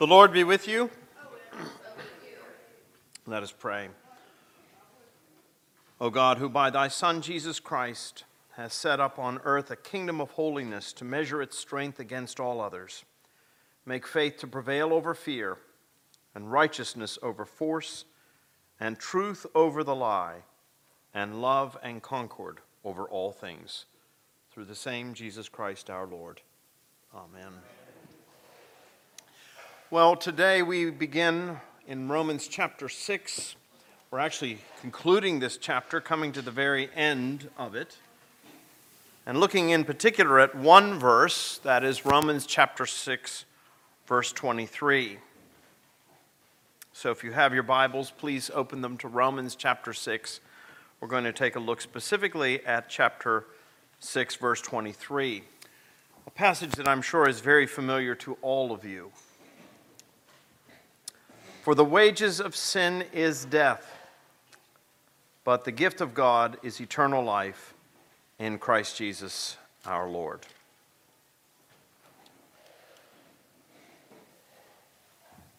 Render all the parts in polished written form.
The Lord be with you. Let us pray. O God, who by thy Son Jesus Christ has set up on earth a kingdom of holiness to measure its strength against all others, make faith to prevail over fear, and righteousness over force, and truth over the lie, and love and concord over all things. Through the same Jesus Christ our Lord. Amen. Well, today we begin in Romans chapter 6. We're actually concluding this chapter, coming to the very end of it, and looking in particular at one verse, that is Romans chapter 6, verse 23. So if you have your Bibles, please open them to Romans chapter 6. We're going to take a look specifically at chapter 6, verse 23, a passage that I'm sure is very familiar to all of you. For the wages of sin is death, but the gift of God is eternal life in Christ Jesus our Lord.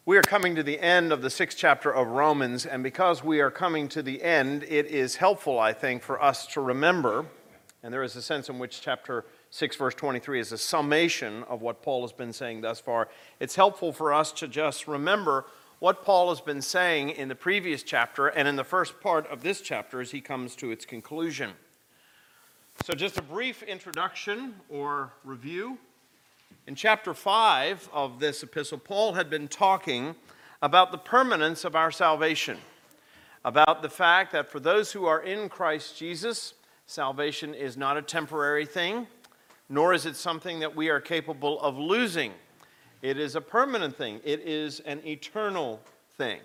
We are coming to the end of the 6th chapter of Romans, and because we are coming to the end, it is helpful, I think, for us to remember, and there is a sense in which chapter 6, verse 23 is a summation of what Paul has been saying thus far. It's helpful for us to just remember what Paul has been saying in the previous chapter and in the first part of this chapter as he comes to its conclusion. So just a brief introduction or review. In chapter 5 of this epistle, Paul had been talking about the permanence of our salvation, about the fact that for those who are in Christ Jesus, salvation is not a temporary thing, nor is it something that we are capable of losing. It is a permanent thing. It is an eternal thing.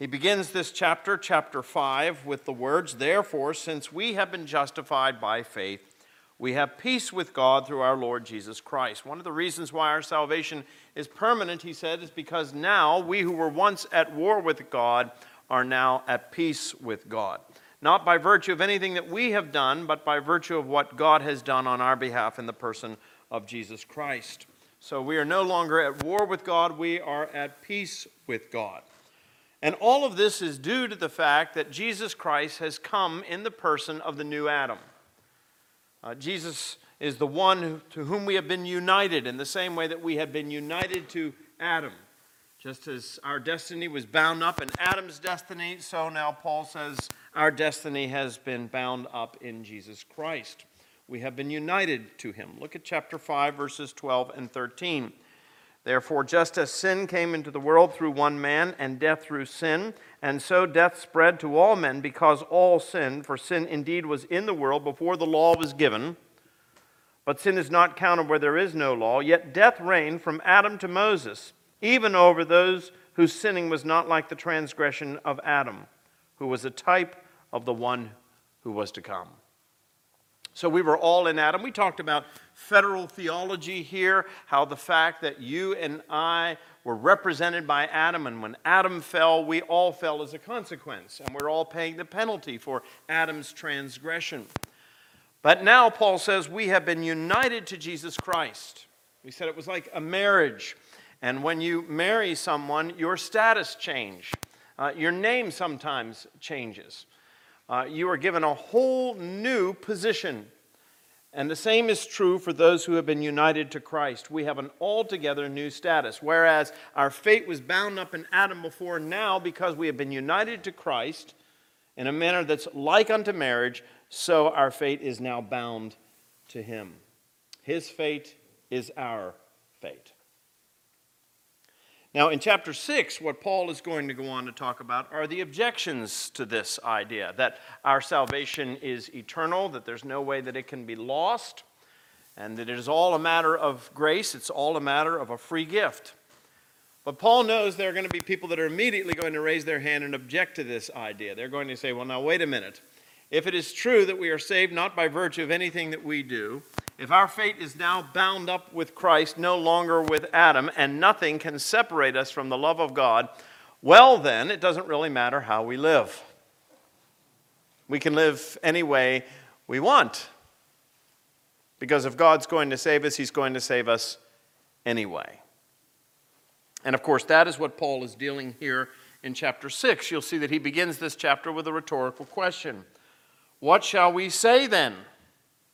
He begins this chapter, chapter 5, with the words, "Therefore, since we have been justified by faith, we have peace with God through our Lord Jesus Christ." One of the reasons why our salvation is permanent, he said, is because now we who were once at war with God are now at peace with God. Not by virtue of anything that we have done, but by virtue of what God has done on our behalf in the person of Jesus Christ. So we are no longer at war with God, we are at peace with God. And all of this is due to the fact that Jesus Christ has come in the person of the new Adam. Jesus is the one to whom we have been united in the same way that we have been united to Adam. Just as our destiny was bound up in Adam's destiny, so now Paul says our destiny has been bound up in Jesus Christ. We have been united to him. Look at chapter 5, verses 12 and 13. Therefore, just as sin came into the world through one man, and death through sin, and so death spread to all men because all sinned, for sin indeed was in the world before the law was given, but sin is not counted where there is no law, yet death reigned from Adam to Moses, even over those whose sinning was not like the transgression of Adam, who was a type of the one who was to come. So we were all in Adam. We talked about federal theology here, how the fact that you and I were represented by Adam, and when Adam fell, we all fell as a consequence, and we're all paying the penalty for Adam's transgression. But now Paul says we have been united to Jesus Christ. We said it was like a marriage, and when you marry someone, your status changes. Your name sometimes changes. You are given a whole new position. And the same is true for those who have been united to Christ. We have an altogether new status. Whereas our fate was bound up in Adam before, now because we have been united to Christ in a manner that's like unto marriage, so our fate is now bound to him. His fate is our fate. Now, in chapter 6, what Paul is going to go on to talk about are the objections to this idea, that our salvation is eternal, that there's no way that it can be lost, and that it is all a matter of grace, it's all a matter of a free gift. But Paul knows there are going to be people that are immediately going to raise their hand and object to this idea. They're going to say, well, now, wait a minute. If it is true that we are saved not by virtue of anything that we do, if our fate is now bound up with Christ, no longer with Adam, and nothing can separate us from the love of God, well then, it doesn't really matter how we live. We can live any way we want. Because if God's going to save us, he's going to save us anyway. And of course, that is what Paul is dealing here in chapter 6. You'll see that he begins this chapter with a rhetorical question. What shall we say then?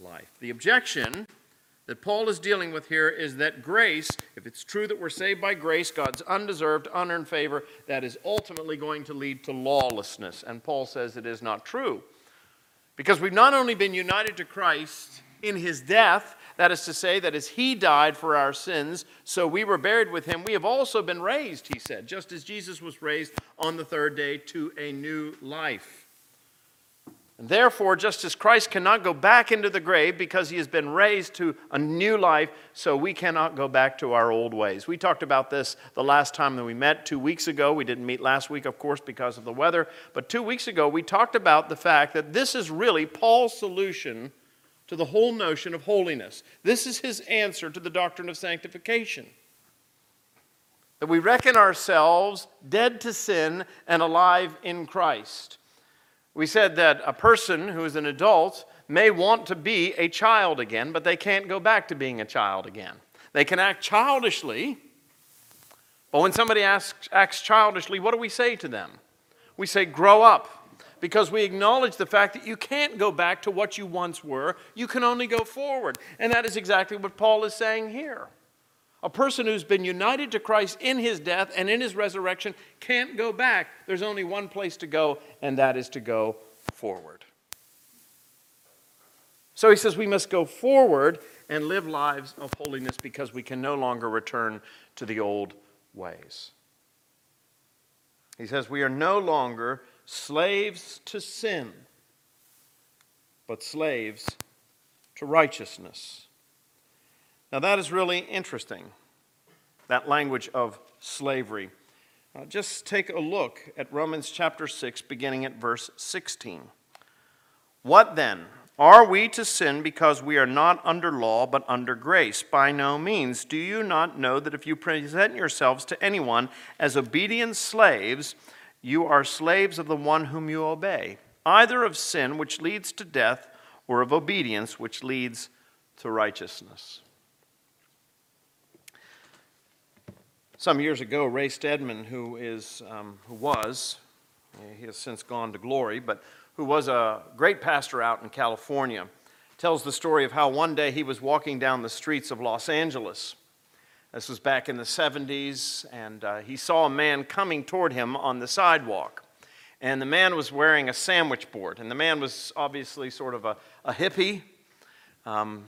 life. The objection that Paul is dealing with here is that grace, if it's true that we're saved by grace, God's undeserved, unearned favor, that is ultimately going to lead to lawlessness. And Paul says it is not true. Because we've not only been united to Christ in his death, that is to say, that as he died for our sins, so we were buried with him, we have also been raised, he said, just as Jesus was raised on the third day to a new life. And therefore, just as Christ cannot go back into the grave because he has been raised to a new life, so we cannot go back to our old ways. We talked about this the last time that we met 2 weeks ago. We didn't meet last week, of course, because of the weather. But 2 weeks ago, we talked about the fact that this is really Paul's solution to the whole notion of holiness. This is his answer to the doctrine of sanctification. That we reckon ourselves dead to sin and alive in Christ. We said that a person who is an adult may want to be a child again, but they can't go back to being a child again. They can act childishly, but when somebody acts childishly, what do we say to them? We say, grow up, because we acknowledge the fact that you can't go back to what you once were. You can only go forward, and that is exactly what Paul is saying here. A person who's been united to Christ in his death and in his resurrection can't go back. There's only one place to go, and that is to go forward. So he says we must go forward and live lives of holiness because we can no longer return to the old ways. He says we are no longer slaves to sin, but slaves to righteousness. Now that is really interesting, that language of slavery. Now, just take a look at Romans chapter 6, beginning at verse 16. What then? Are we to sin because we are not under law but under grace? By no means. Do you not know that if you present yourselves to anyone as obedient slaves, you are slaves of the one whom you obey, either of sin, which leads to death, or of obedience, which leads to righteousness? Some years ago, Ray Stedman, he has since gone to glory, but who was a great pastor out in California, tells the story of how one day he was walking down the streets of Los Angeles. This was back in the 70s, and he saw a man coming toward him on the sidewalk. And the man was wearing a sandwich board, and the man was obviously sort of a hippie, and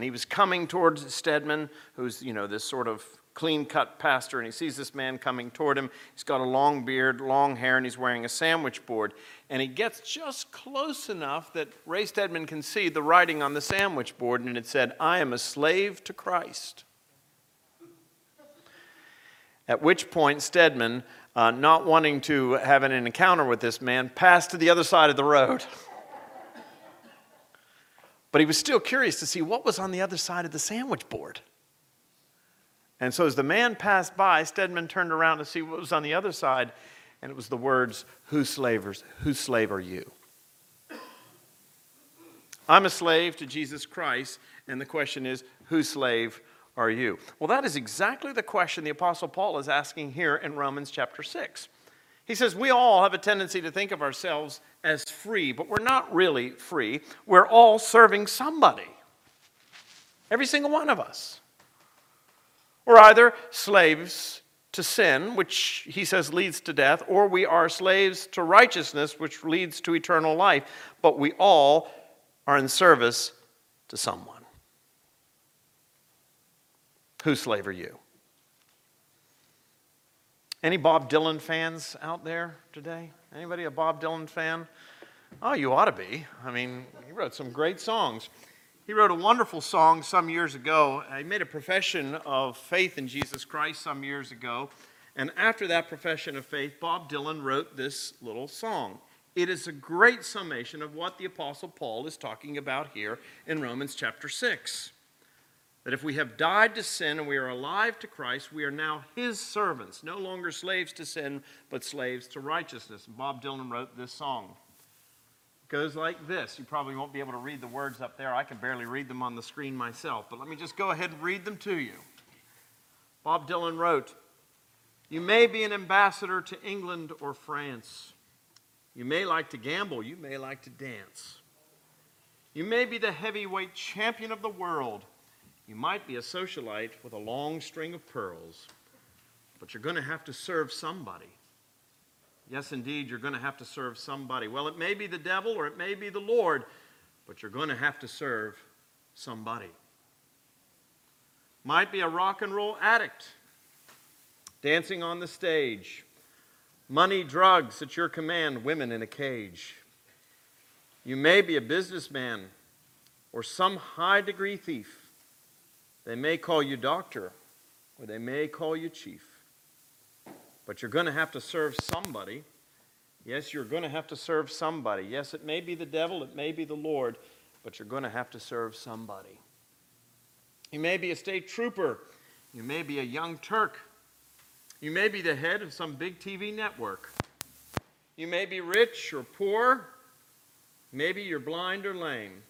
he was coming towards Stedman, who's, this sort of clean-cut pastor, and he sees this man coming toward him. He's got a long beard, long hair, and he's wearing a sandwich board. And he gets just close enough that Ray Stedman can see the writing on the sandwich board, and it said, "I am a slave to Christ." At which point, Stedman, not wanting to have an encounter with this man, passed to the other side of the road. But he was still curious to see what was on the other side of the sandwich board. And so as the man passed by, Stedman turned around to see what was on the other side, and it was the words, "Whose slave are you?" I'm a slave to Jesus Christ, and the question is, whose slave are you? Well, that is exactly the question the Apostle Paul is asking here in Romans chapter 6. He says, we all have a tendency to think of ourselves as free, but we're not really free. We're all serving somebody, every single one of us. We're either slaves to sin, which he says leads to death, or we are slaves to righteousness, which leads to eternal life. But we all are in service to someone. Whose slave are you? Any Bob Dylan fans out there today? Anybody a Bob Dylan fan? Oh, you ought to be. I mean, he wrote some great songs. He wrote a wonderful song some years ago. He made a profession of faith in Jesus Christ some years ago. And after that profession of faith, Bob Dylan wrote this little song. It is a great summation of what the Apostle Paul is talking about here in Romans chapter 6. That if we have died to sin and we are alive to Christ, we are now his servants, no longer slaves to sin, but slaves to righteousness. And Bob Dylan wrote this song. It goes like this. You probably won't be able to read the words up there. I can barely read them on the screen myself. But let me just go ahead and read them to you. Bob Dylan wrote, "You may be an ambassador to England or France. You may like to gamble. You may like to dance. You may be the heavyweight champion of the world. You might be a socialite with a long string of pearls. But you're going to have to serve somebody. Yes, indeed, you're going to have to serve somebody. Well, it may be the devil or it may be the Lord, but you're going to have to serve somebody. Might be a rock and roll addict. Dancing on the stage, money, drugs at your command, women in a cage. You may be a businessman or some high-degree thief. They may call you doctor or they may call you chief. But you're going to have to serve somebody. Yes, you're going to have to serve somebody. Yes, it may be the devil, it may be the Lord, but you're going to have to serve somebody. You may be a state trooper. You may be a young Turk. You may be the head of some big TV network. You may be rich or poor. Maybe you're blind or lame.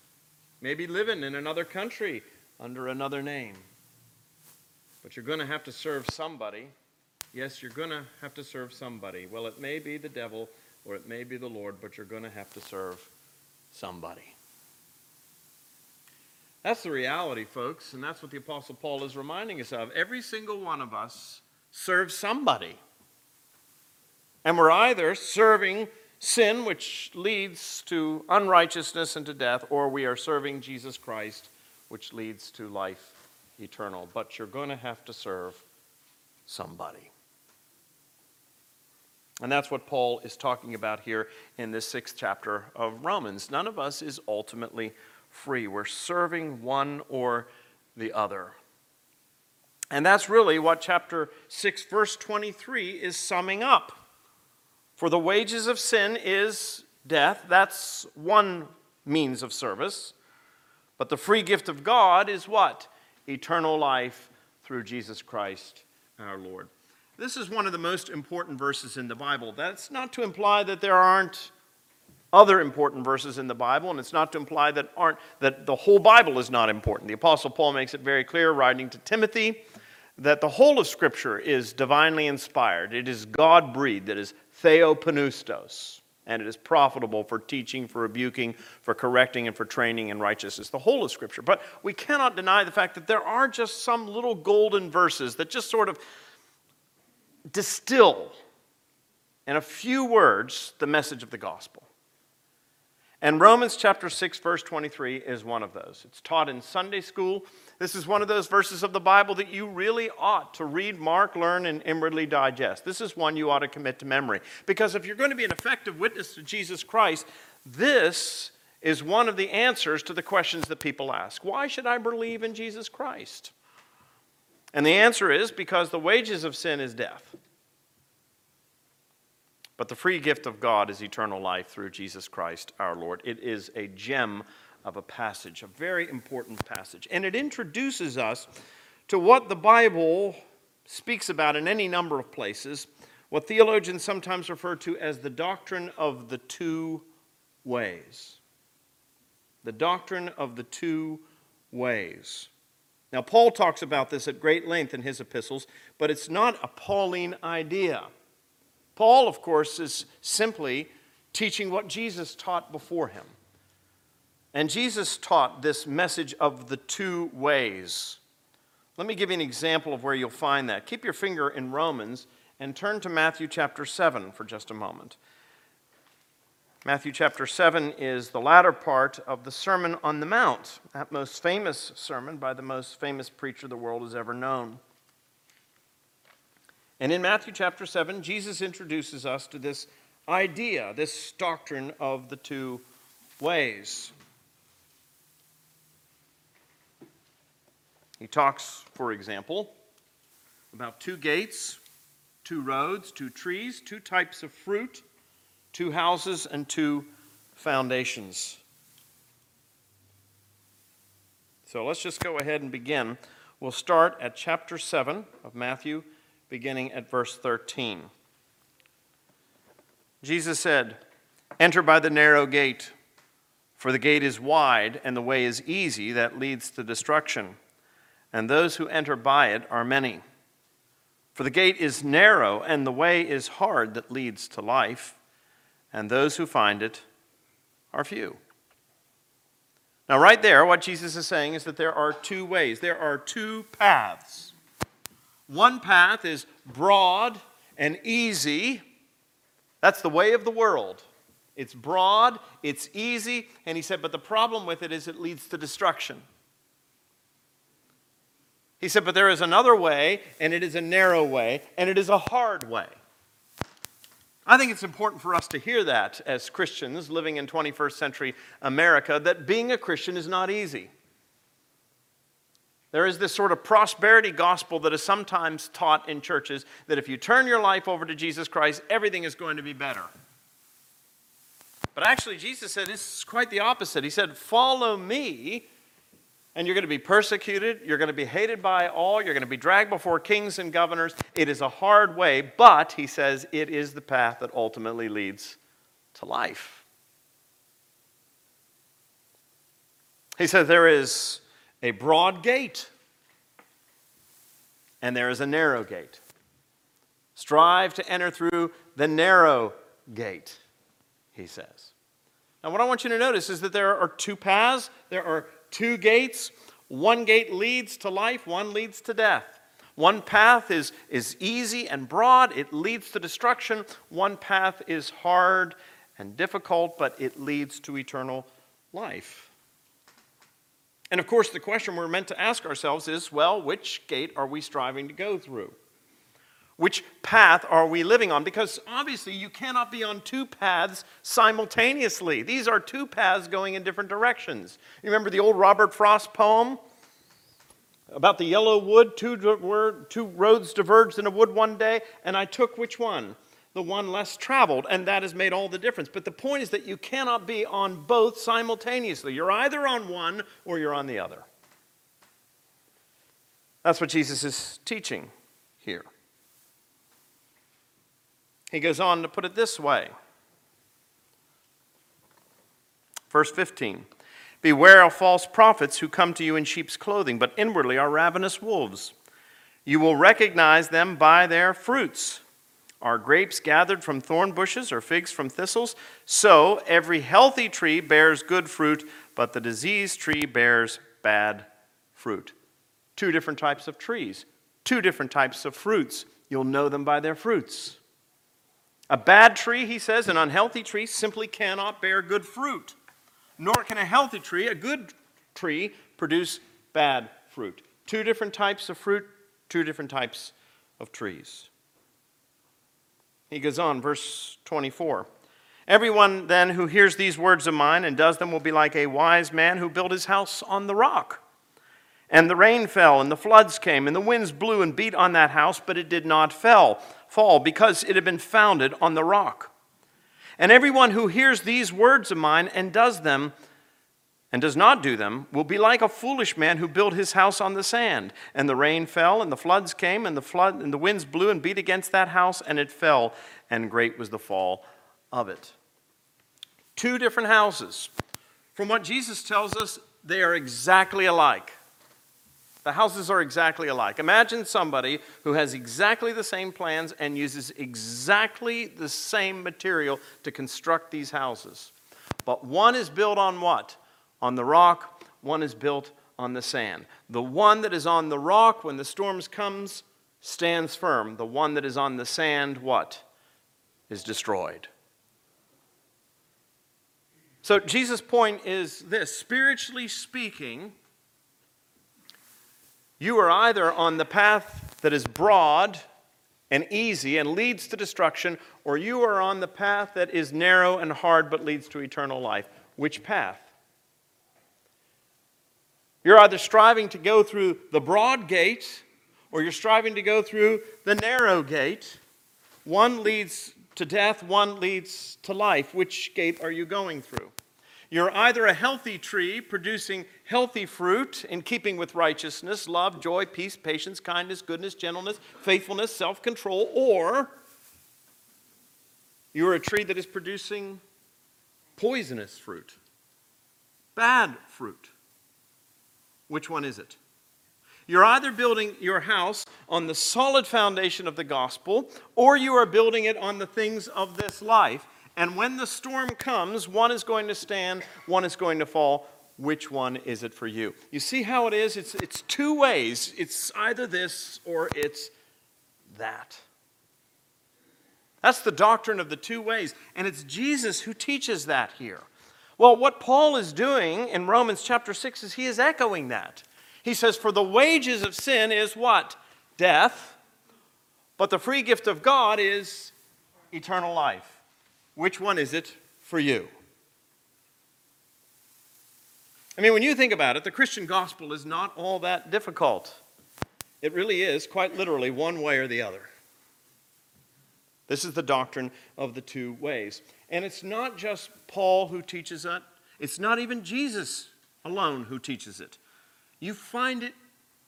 Maybe living in another country under another name. But you're going to have to serve somebody. Yes, you're going to have to serve somebody. Well, it may be the devil or it may be the Lord, but you're going to have to serve somebody." That's the reality, folks, and that's what the Apostle Paul is reminding us of. Every single one of us serve somebody. And we're either serving sin, which leads to unrighteousness and to death, or we are serving Jesus Christ, which leads to life eternal. But you're going to have to serve somebody. And that's what Paul is talking about here in this 6th chapter of Romans. None of us is ultimately free. We're serving one or the other. And that's really what chapter 6, verse 23 is summing up. For the wages of sin is death. That's one means of service. But the free gift of God is what? Eternal life through Jesus Christ our Lord. This is one of the most important verses in the Bible. That's not to imply that there aren't other important verses in the Bible, and it's not to imply that the whole Bible is not important. The Apostle Paul makes it very clear, writing to Timothy, that the whole of Scripture is divinely inspired. It is God-breathed. It is theopneustos, and it is profitable for teaching, for rebuking, for correcting, and for training in righteousness. The whole of Scripture. But we cannot deny the fact that there are just some little golden verses that just sort of distill in a few words the message of the gospel. And Romans chapter 6, verse 23 is one of those. It's taught in Sunday school. This is one of those verses of the Bible that you really ought to read, mark, learn, and inwardly digest. This is one you ought to commit to memory. Because if you're going to be an effective witness to Jesus Christ, this is one of the answers to the questions that people ask. Why should I believe in Jesus Christ? And the answer is because the wages of sin is death. But the free gift of God is eternal life through Jesus Christ our Lord. It is a gem of a passage, a very important passage. And it introduces us to what the Bible speaks about in any number of places, what theologians sometimes refer to as the doctrine of the two ways. The doctrine of the two ways. Now, Paul talks about this at great length in his epistles, but it's not a Pauline idea. Paul, of course, is simply teaching what Jesus taught before him. And Jesus taught this message of the two ways. Let me give you an example of where you'll find that. Keep your finger in Romans and turn to Matthew chapter 7 for just a moment. Matthew chapter 7 is the latter part of the Sermon on the Mount, that most famous sermon by the most famous preacher the world has ever known. And in Matthew chapter 7, Jesus introduces us to this idea, this doctrine of the two ways. He talks, for example, about two gates, two roads, two trees, two types of fruit, two houses, and two foundations. So let's just go ahead and begin. We'll start at chapter 7 of Matthew, beginning at verse 13. Jesus said, "Enter by the narrow gate, for the gate is wide and the way is easy that leads to destruction, and those who enter by it are many. For the gate is narrow and the way is hard that leads to life, and those who find it are few." Now, right there, what Jesus is saying is that there are two ways. There are two paths. One path is broad and easy. That's the way of the world. It's broad, it's easy, and he said, but the problem with it is it leads to destruction. He said, but there is another way, and it is a narrow way, and it is a hard way. I think it's important for us to hear that as Christians living in 21st century America, that being a Christian is not easy. There is this sort of prosperity gospel that is sometimes taught in churches, that if you turn your life over to Jesus Christ, everything is going to be better. But actually, Jesus said this is quite the opposite. He said, "Follow me, and you're going to be persecuted, you're going to be hated by all, you're going to be dragged before kings and governors. It is a hard way, but," he says, "it is the path that ultimately leads to life." He said there is a broad gate, and there is a narrow gate. Strive to enter through the narrow gate, he says. Now, what I want you to notice is that there are two paths, there are two gates. One gate leads to life, one leads to death. One path is easy and broad, it leads to destruction. One path is hard and difficult, but it leads to eternal life. And of course, the question we're meant to ask ourselves is, well, which gate are we striving to go through? Which path are we living on? Because obviously you cannot be on two paths simultaneously. These are two paths going in different directions. You remember the old Robert Frost poem about the yellow wood? Two roads diverged in a wood one day, and I took which one? The one less traveled, and that has made all the difference. But the point is that you cannot be on both simultaneously. You're either on one or you're on the other. That's what Jesus is teaching here. He goes on to put it this way. Verse 15, "Beware of false prophets who come to you in sheep's clothing, but inwardly are ravenous wolves. You will recognize them by their fruits. Are grapes gathered from thorn bushes or figs from thistles? So every healthy tree bears good fruit, but the diseased tree bears bad fruit." Two different types of trees, two different types of fruits. You'll know them by their fruits. A bad tree, he says, an unhealthy tree, simply cannot bear good fruit. Nor can a healthy tree, a good tree, produce bad fruit. Two different types of fruit, two different types of trees. He goes on, verse 24. "Everyone then who hears these words of mine and does them will be like a wise man who built his house on the rock. And the rain fell, and the floods came, and the winds blew and beat on that house, but it did not fall, because it had been founded on the rock. And everyone who hears these words of mine and does them, and does not do them, will be like a foolish man who built his house on the sand. And the rain fell, and the floods came, and the winds blew and beat against that house, and it fell, and great was the fall of it." Two different houses. From what Jesus tells us, they are exactly alike. The houses are exactly alike. Imagine somebody who has exactly the same plans and uses exactly the same material to construct these houses. But one is built on what? On the rock. One is built on the sand. The one that is on the rock, when the storms comes, stands firm. The one that is on the sand, what? Is destroyed. So Jesus' point is this. Spiritually speaking, you are either on the path that is broad and easy and leads to destruction, or you are on the path that is narrow and hard but leads to eternal life. Which path? You're either striving to go through the broad gate, or you're striving to go through the narrow gate, One leads to death, one leads to life. Which gate are you going through? You're either a healthy tree producing healthy fruit in keeping with righteousness, love, joy, peace, patience, kindness, goodness, gentleness, faithfulness, self-control, or you're a tree that is producing poisonous fruit, bad fruit. Which one is it? You're either building your house on the solid foundation of the gospel, or you are building it on the things of this life. And when the storm comes, one is going to stand, one is going to fall. Which one is it for you? You see how it is? It's two ways. It's either this or it's that. That's the doctrine of the two ways. And it's Jesus who teaches that here. Well, what Paul is doing in Romans chapter 6 is he is echoing that. He says, for the wages of sin is what? Death. But the free gift of God is eternal life. Which one is it for you? I mean, when you think about it, the Christian gospel is not all that difficult. It really is, quite literally, one way or the other. This is the doctrine of the two ways. And it's not just Paul who teaches it. It's not even Jesus alone who teaches it. You find it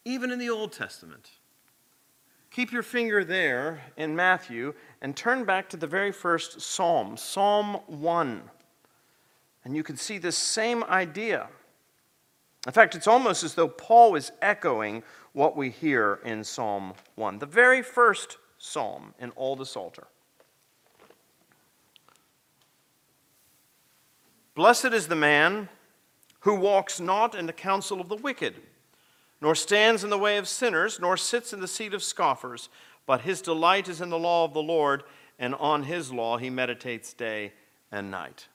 even in the Old Testament. Keep your finger there in Matthew and turn back to the very first Psalm, Psalm 1. And you can see this same idea. In fact, it's almost as though Paul is echoing what we hear in Psalm 1, the very first psalm in all the Psalter. Blessed is the man who walks not in the counsel of the wicked, nor stands in the way of sinners, nor sits in the seat of scoffers, but his delight is in the law of the Lord, and on his law he meditates day and night.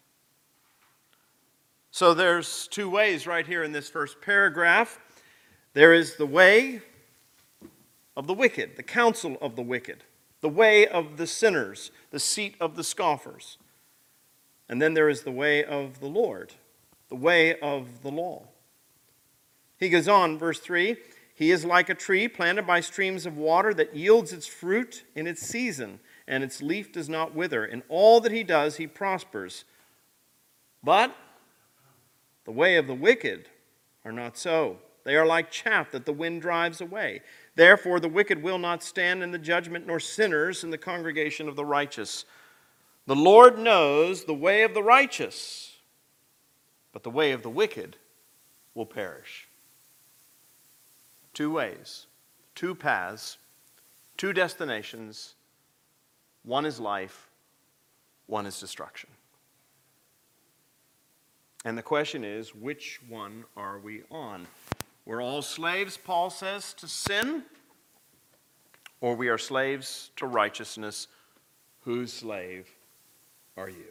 So there's two ways right here in this first paragraph. There is the way of the wicked, the counsel of the wicked, the way of the sinners, the seat of the scoffers. And then there is the way of the Lord, the way of the law. He goes on, verse 3, he is like a tree planted by streams of water that yields its fruit in its season, and its leaf does not wither. In all that he does, he prospers. But the way of the wicked are not so. They are like chaff that the wind drives away. Therefore, the wicked will not stand in the judgment, nor sinners in the congregation of the righteous. The Lord knows the way of the righteous, but the way of the wicked will perish. Two ways, two paths, two destinations. One is life, one is destruction. And the question is, which one are we on? We're all slaves, Paul says, to sin, or we are slaves to righteousness. Whose slave are you?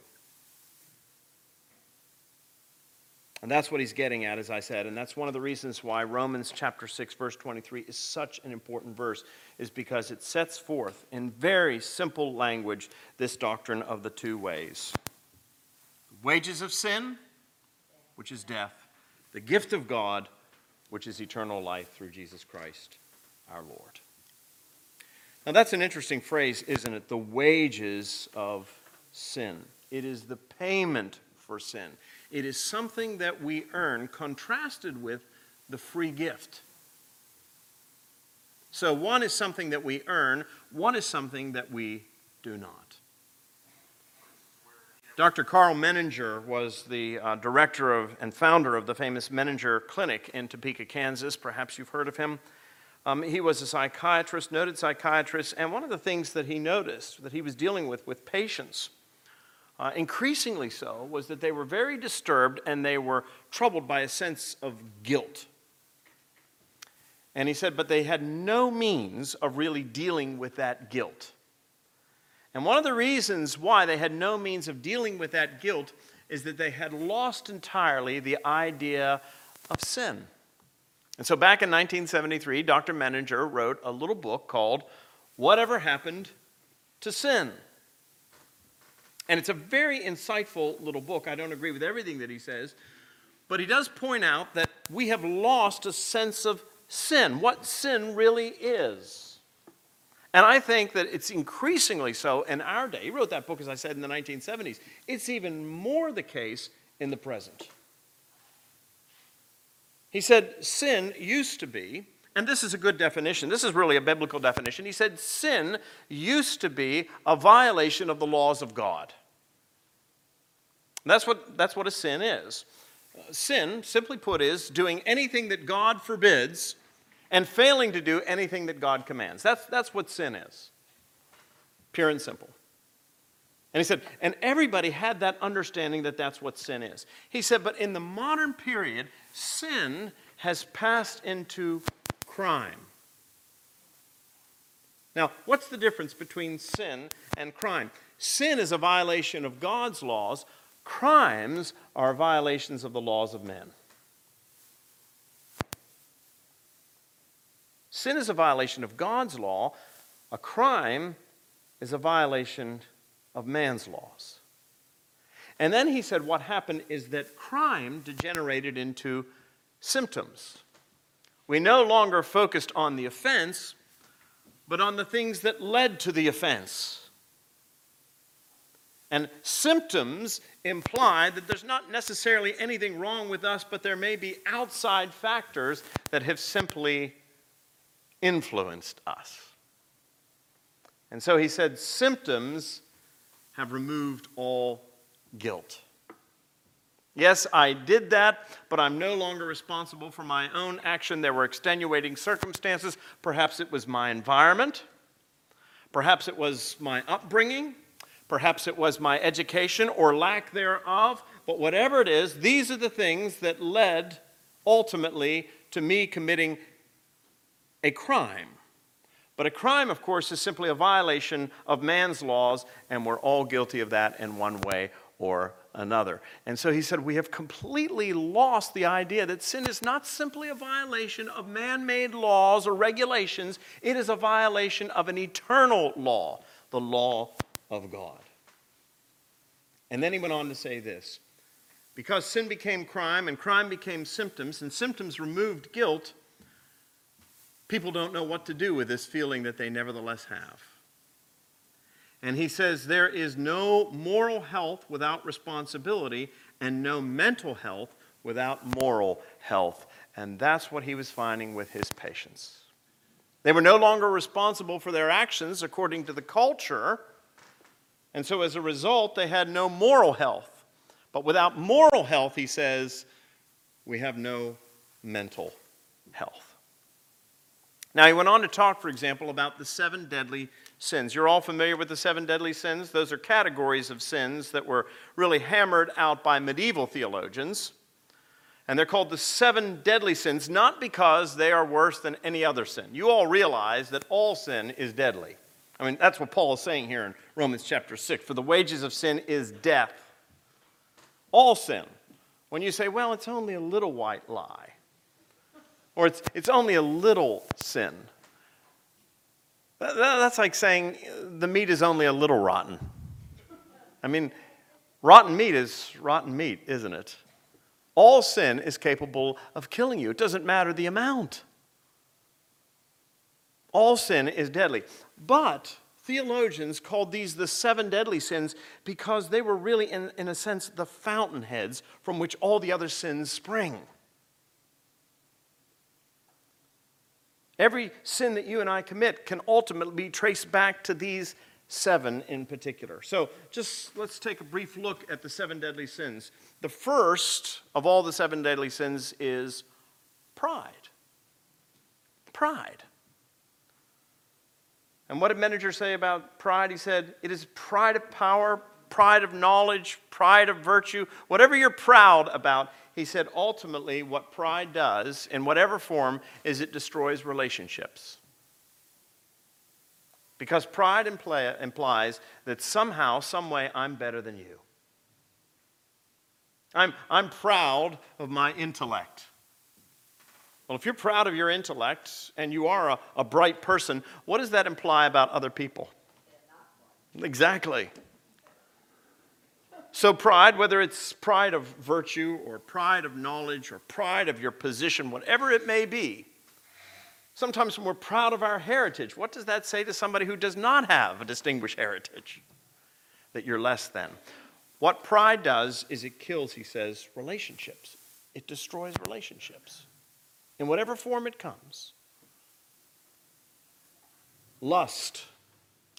And that's what he's getting at, as I said, and that's one of the reasons why Romans chapter 6, verse 23 is such an important verse, is because it sets forth in very simple language this doctrine of the two ways. Wages of sin, which is death, the gift of God, which is eternal life through Jesus Christ our Lord. Now that's an interesting phrase, isn't it? The wages of sin. It is the payment for sin. It is something that we earn contrasted with the free gift. So one is something that we earn, one is something that we do not. Dr. Carl Menninger was the director of and founder of the famous Menninger Clinic in Topeka, Kansas. Perhaps you've heard of him. He was a psychiatrist, noted psychiatrist, and one of the things that he noticed that he was dealing with patients, increasingly so, was that they were very disturbed and they were troubled by a sense of guilt. And he said, but they had no means of really dealing with that guilt. And one of the reasons why they had no means of dealing with that guilt is that they had lost entirely the idea of sin. And so back in 1973, Dr. Menninger wrote a little book called Whatever Happened to Sin? And it's a very insightful little book. I don't agree with everything that he says, but he does point out that we have lost a sense of sin, what sin really is. And I think that it's increasingly so in our day. He wrote that book, as I said, in the 1970s. It's even more the case in the present. He said, sin used to be, and this is a good definition. This is really a biblical definition. He said, sin used to be a violation of the laws of God. That's what a sin is. Sin, simply put, is doing anything that God forbids and failing to do anything that God commands. That's what sin is, pure and simple. And he said, and everybody had that understanding that that's what sin is. He said, but in the modern period, sin has passed into crime. Now, what's the difference between sin and crime? Sin is a violation of God's laws. Crimes are violations of the laws of men. Sin is a violation of God's law. A crime is a violation of man's laws. And then he said what happened is that crime degenerated into symptoms. We no longer focused on the offense, but on the things that led to the offense. And symptoms imply that there's not necessarily anything wrong with us, but there may be outside factors that have simply influenced us. And so he said, symptoms have removed all guilt. Yes, I did that, but I'm no longer responsible for my own action. There were extenuating circumstances. Perhaps it was my environment. Perhaps it was my upbringing. Perhaps it was my education or lack thereof, but whatever it is, these are the things that led ultimately to me committing a crime. But a crime, of course, is simply a violation of man's laws, and we're all guilty of that in one way or another. And so he said, we have completely lost the idea that sin is not simply a violation of man-made laws or regulations. It is a violation of an eternal law, the law of God. And then he went on to say this: because sin became crime and crime became symptoms and symptoms removed guilt, people don't know what to do with this feeling that they nevertheless have. And he says there is no moral health without responsibility and no mental health without moral health. And that's what he was finding with his patients. They were no longer responsible for their actions according to the culture. And so as a result, they had no moral health. But without moral health, he says, we have no mental health. Now, he went on to talk, for example, about the seven deadly sins. You're all familiar with the seven deadly sins? Those are categories of sins that were really hammered out by medieval theologians. And they're called the seven deadly sins, not because they are worse than any other sin. You all realize that all sin is deadly. I mean, that's what Paul is saying here in Romans chapter 6. For the wages of sin is death. All sin. When you say, well, it's only a little white lie. Or it's only a little sin. That's like saying the meat is only a little rotten. I mean, rotten meat is rotten meat, isn't it? All sin is capable of killing you. It doesn't matter the amount. All sin is deadly. But theologians called these the seven deadly sins because they were really, in a sense, the fountainheads from which all the other sins spring. Every sin that you and I commit can ultimately be traced back to these seven in particular. So just let's take a brief look at the seven deadly sins. The first of all the seven deadly sins is pride. Pride. And what did Menninger say about pride? He said, it is pride of power, pride of knowledge, pride of virtue. Whatever you're proud about, he said, ultimately what pride does, in whatever form, is it destroys relationships. Because pride implies that somehow, some way, I'm better than you. I'm proud of my intellect. Well, if you're proud of your intellect and you are a bright person, what does that imply about other people? Exactly. So pride, whether it's pride of virtue or pride of knowledge or pride of your position, whatever it may be, Sometimes when we're proud of our heritage, what does that say to somebody who does not have a distinguished heritage? That you're less than. What pride does is it kills, he says, relationships. It destroys relationships in whatever form it comes. Lust.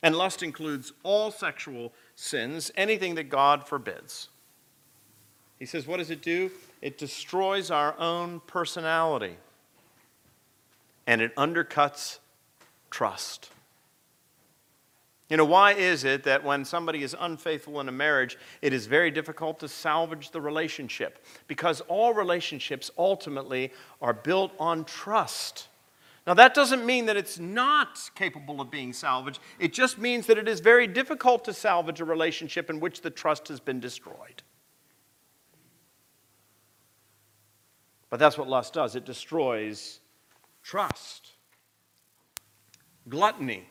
And lust includes all sexual sins, anything that God forbids. He says, what does it do? It destroys our own personality. And it undercuts trust. You know, why is it that when somebody is unfaithful in a marriage, it is very difficult to salvage the relationship? Because all relationships ultimately are built on trust. Now, that doesn't mean that it's not capable of being salvaged. It just means that it is very difficult to salvage a relationship in which the trust has been destroyed. But that's what lust does. It destroys trust. Gluttony.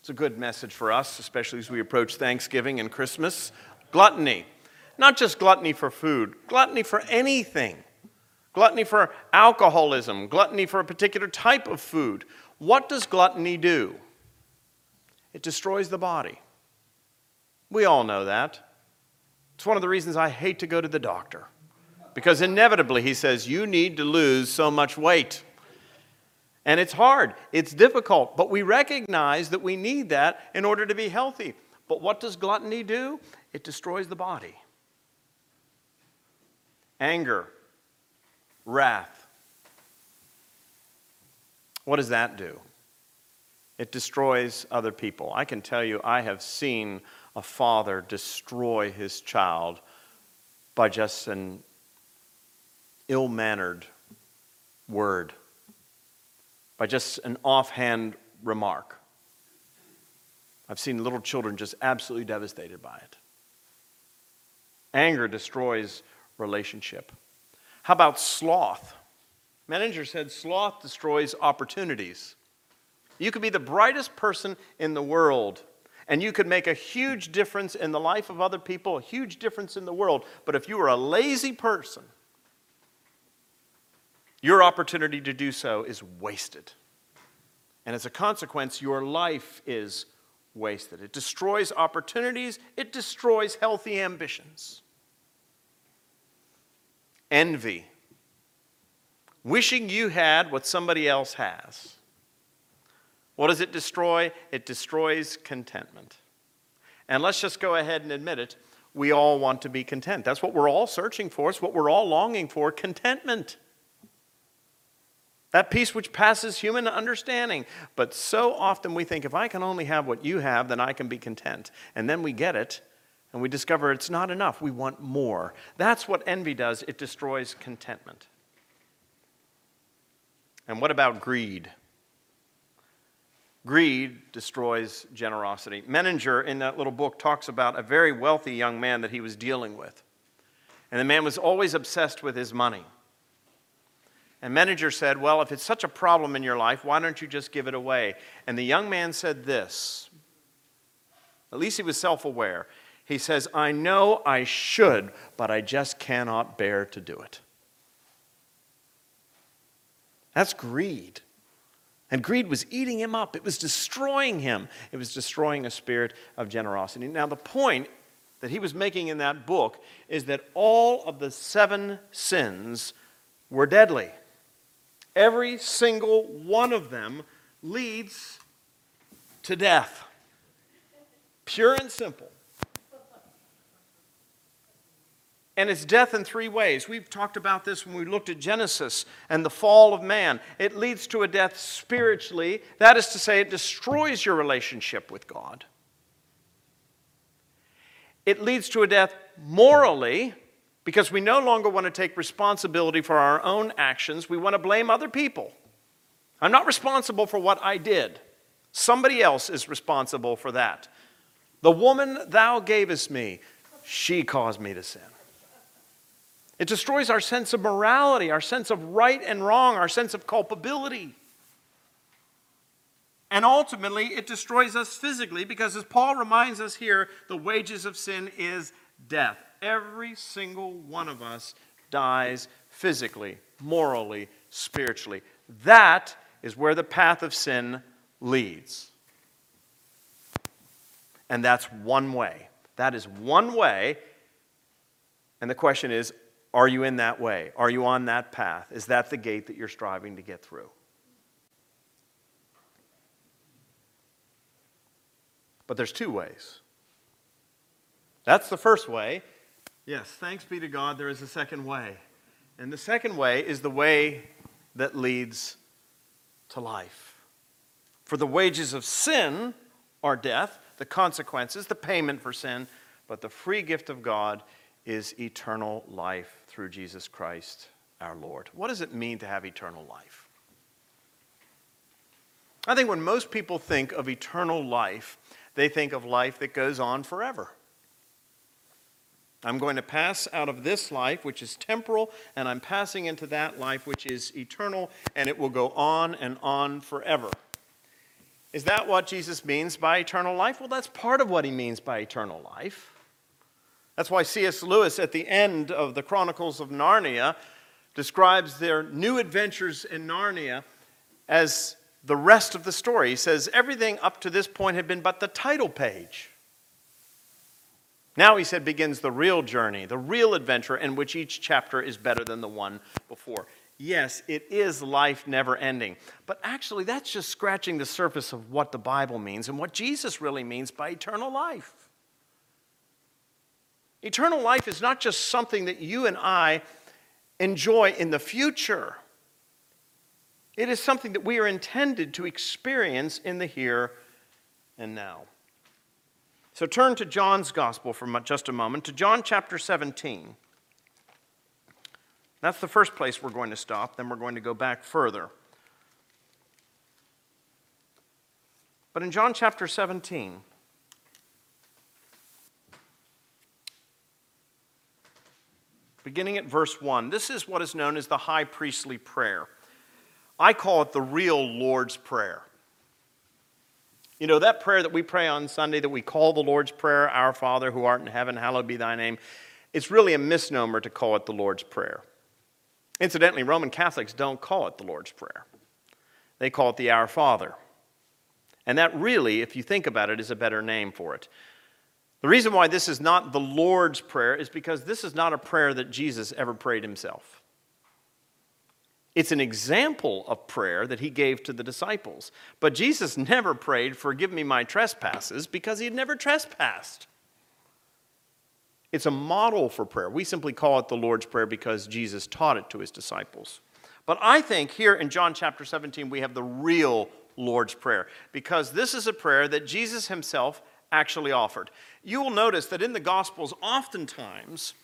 It's a good message for us, especially as we approach Thanksgiving and Christmas. Gluttony. Not just gluttony for food. Gluttony for anything. Gluttony for alcoholism. Gluttony for a particular type of food. What does gluttony do? It destroys the body. We all know that. It's one of the reasons I hate to go to the doctor. Because inevitably, he says, you need to lose so much weight. And it's hard, it's difficult, but we recognize that we need that in order to be healthy. But what does gluttony do? It destroys the body. Anger, wrath. What does that do? It destroys other people. I can tell you, I have seen a father destroy his child by just an ill-mannered word, by just an offhand remark. I've seen little children just absolutely devastated by it. Anger destroys relationship. How about sloth? Menninger said sloth destroys opportunities. You could be the brightest person in the world, and you could make a huge difference in the life of other people, a huge difference in the world. But if you are a lazy person, your opportunity to do so is wasted. And as a consequence, your life is wasted. It destroys opportunities. It destroys healthy ambitions. Envy. Wishing you had what somebody else has. What does it destroy? It destroys contentment. And let's just go ahead and admit it. We all want to be content. That's what we're all searching for. It's what we're all longing for, contentment. That peace which passes human understanding. But so often we think, if I can only have what you have, then I can be content. And then we get it, and we discover it's not enough. We want more. That's what envy does. It destroys contentment. And what about greed? Greed destroys generosity. Menninger, in that little book, talks about a very wealthy young man that he was dealing with. And the man was always obsessed with his money. And Menninger said, well, if it's such a problem in your life, why don't you just give it away? And the young man said this. At least he was self-aware. He says, I know I should, but I just cannot bear to do it. That's greed. And greed was eating him up. It was destroying him. It was destroying a spirit of generosity. Now, the point that he was making in that book is that all of the 7 sins were deadly. Every single one of them leads to death. Pure and simple. And it's death in 3 ways. We've talked about this when we looked at Genesis and the fall of man. It leads to a death spiritually. That is to say, it destroys your relationship with God. It leads to a death morally, because we no longer want to take responsibility for our own actions. We want to blame other people. I'm not responsible for what I did. Somebody else is responsible for that. The woman thou gavest me, she caused me to sin. It destroys our sense of morality, our sense of right and wrong, our sense of culpability. And ultimately, it destroys us physically because, as Paul reminds us here, the wages of sin is death. Every single one of us dies physically, morally, spiritually. That is where the path of sin leads. And that's one way. That is one way. And the question is, are you in that way? Are you on that path? Is that the gate that you're striving to get through? But there's two ways. That's the first way. Yes, thanks be to God, there is a second way. And the second way is the way that leads to life. For the wages of sin are death, the consequences, the payment for sin, but the free gift of God is eternal life through Jesus Christ our Lord. What does it mean to have eternal life? I think when most people think of eternal life, they think of life that goes on forever. I'm going to pass out of this life, which is temporal, and I'm passing into that life, which is eternal, and it will go on and on forever. Is that what Jesus means by eternal life? Well, that's part of what he means by eternal life. That's why C.S. Lewis, at the end of the Chronicles of Narnia, describes their new adventures in Narnia as the rest of the story. He says, everything up to this point had been but the title page. Now, he said, begins the real journey, the real adventure in which each chapter is better than the one before. Yes, it is life never ending. But actually, that's just scratching the surface of what the Bible means and what Jesus really means by eternal life. Eternal life is not just something that you and I enjoy in the future. It is something that we are intended to experience in the here and now. So turn to John's Gospel for just a moment, to John chapter 17. That's the first place we're going to stop, then we're going to go back further. But in John chapter 17, beginning at verse 1, this is what is known as the high priestly prayer. I call it the real Lord's Prayer. You know, that prayer that we pray on Sunday that we call the Lord's Prayer, Our Father who art in heaven, hallowed be thy name, it's really a misnomer to call it the Lord's Prayer. Incidentally, Roman Catholics don't call it the Lord's Prayer. They call it the Our Father. And that really, if you think about it, is a better name for it. The reason why this is not the Lord's Prayer is because this is not a prayer that Jesus ever prayed himself. It's an example of prayer that he gave to the disciples. But Jesus never prayed, forgive me my trespasses, because he had never trespassed. It's a model for prayer. We simply call it the Lord's Prayer because Jesus taught it to his disciples. But I think here in John chapter 17, we have the real Lord's Prayer, because this is a prayer that Jesus himself actually offered. You will notice that in the Gospels, oftentimes,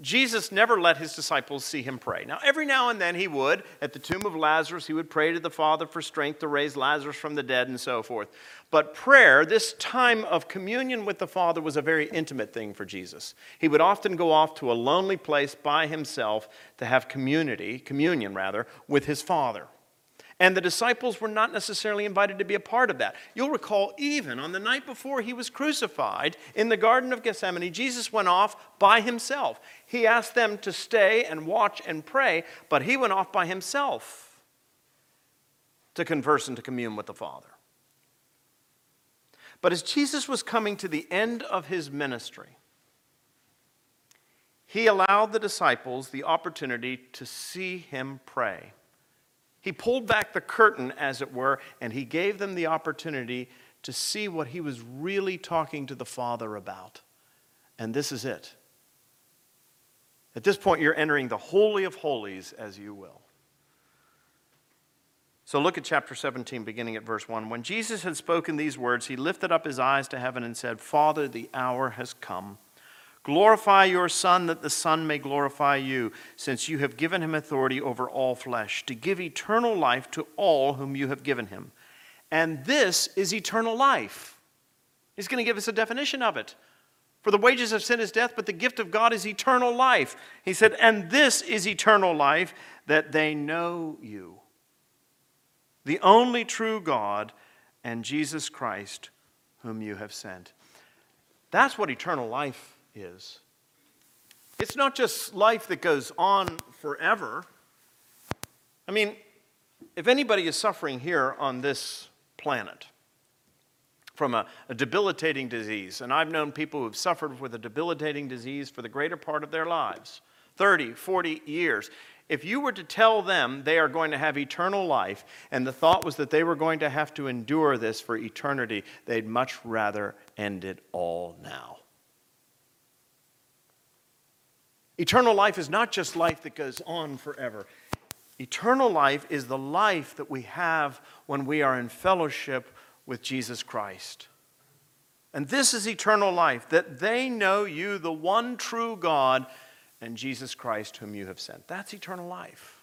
Jesus never let his disciples see him pray. Now, every now and then he would. At the tomb of Lazarus, he would pray to the Father for strength to raise Lazarus from the dead and so forth. But prayer, this time of communion with the Father, was a very intimate thing for Jesus. He would often go off to a lonely place by himself to have communion, with his Father. And the disciples were not necessarily invited to be a part of that. You'll recall even on the night before he was crucified in the Garden of Gethsemane, Jesus went off by himself. He asked them to stay and watch and pray, but he went off by himself to converse and to commune with the Father. But as Jesus was coming to the end of his ministry, he allowed the disciples the opportunity to see him pray. He pulled back the curtain, as it were, and he gave them the opportunity to see what he was really talking to the Father about. And this is it. At this point, you're entering the Holy of Holies, as you will. So look at chapter 17, beginning at verse 1. When Jesus had spoken these words, he lifted up his eyes to heaven and said, Father, the hour has come. Glorify your Son, that the Son may glorify you, since you have given him authority over all flesh, to give eternal life to all whom you have given him. And this is eternal life. He's going to give us a definition of it. For the wages of sin is death, but the gift of God is eternal life. He said, and this is eternal life, that they know you, the only true God, and Jesus Christ, whom you have sent. That's what eternal life is. It's not just life that goes on forever. I mean, If anybody is suffering here on this planet from a debilitating disease, and I've known people who have suffered with a debilitating disease for the greater part of their lives, 30, 40 years, if you were to tell them they are going to have eternal life, and the thought was that they were going to have to endure this for eternity, they'd much rather end it all now. Eternal life is not just life that goes on forever. Eternal life is the life that we have when we are in fellowship with Jesus Christ. And this is eternal life, that they know you, the one true God, and Jesus Christ whom you have sent. That's eternal life.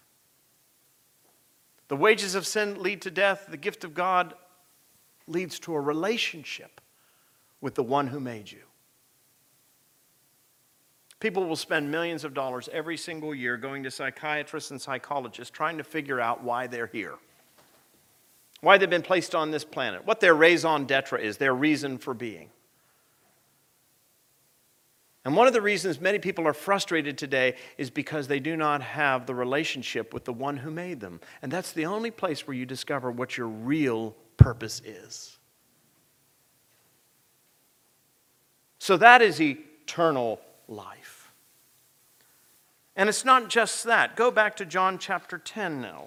The wages of sin lead to death. The gift of God leads to a relationship with the one who made you. People will spend millions of dollars every single year going to psychiatrists and psychologists trying to figure out why they're here, why they've been placed on this planet, what their raison d'etre is, their reason for being. And one of the reasons many people are frustrated today is because they do not have the relationship with the one who made them. And that's the only place where you discover what your real purpose is. So that is eternal life. And it's not just that. Go back to John chapter 10 now.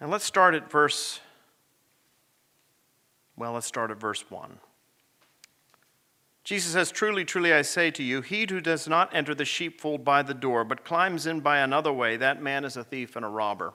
And let's start at verse 1. Jesus says, "Truly, truly, I say to you, he who does not enter the sheepfold by the door, but climbs in by another way, that man is a thief and a robber.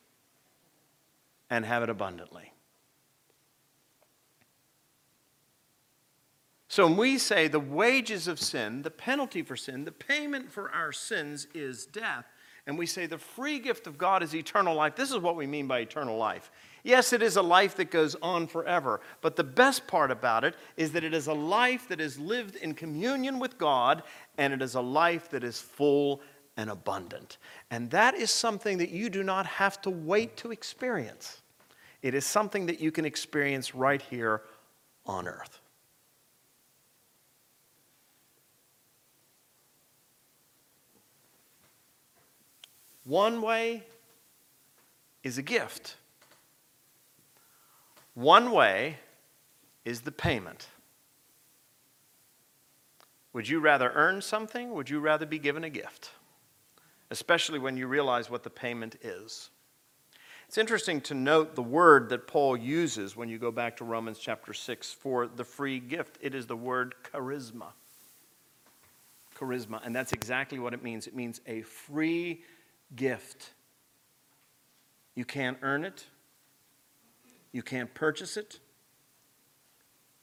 and have it abundantly.'" So when we say the wages of sin, the penalty for sin, the payment for our sins is death, and we say the free gift of God is eternal life, this is what we mean by eternal life. Yes, it is a life that goes on forever, but the best part about it is that it is a life that is lived in communion with God, and it is a life that is full and abundant. And that is something that you do not have to wait to experience. It is something that you can experience right here on earth. One way is a gift. One way is the payment. Would you rather earn something? Would you rather be given a gift? Especially when you realize what the payment is. It's interesting to note the word that Paul uses when you go back to Romans chapter 6 for the free gift. It is the word charisma. Charisma, and that's exactly what it means. It means a free gift. You can't earn it. You can't purchase it.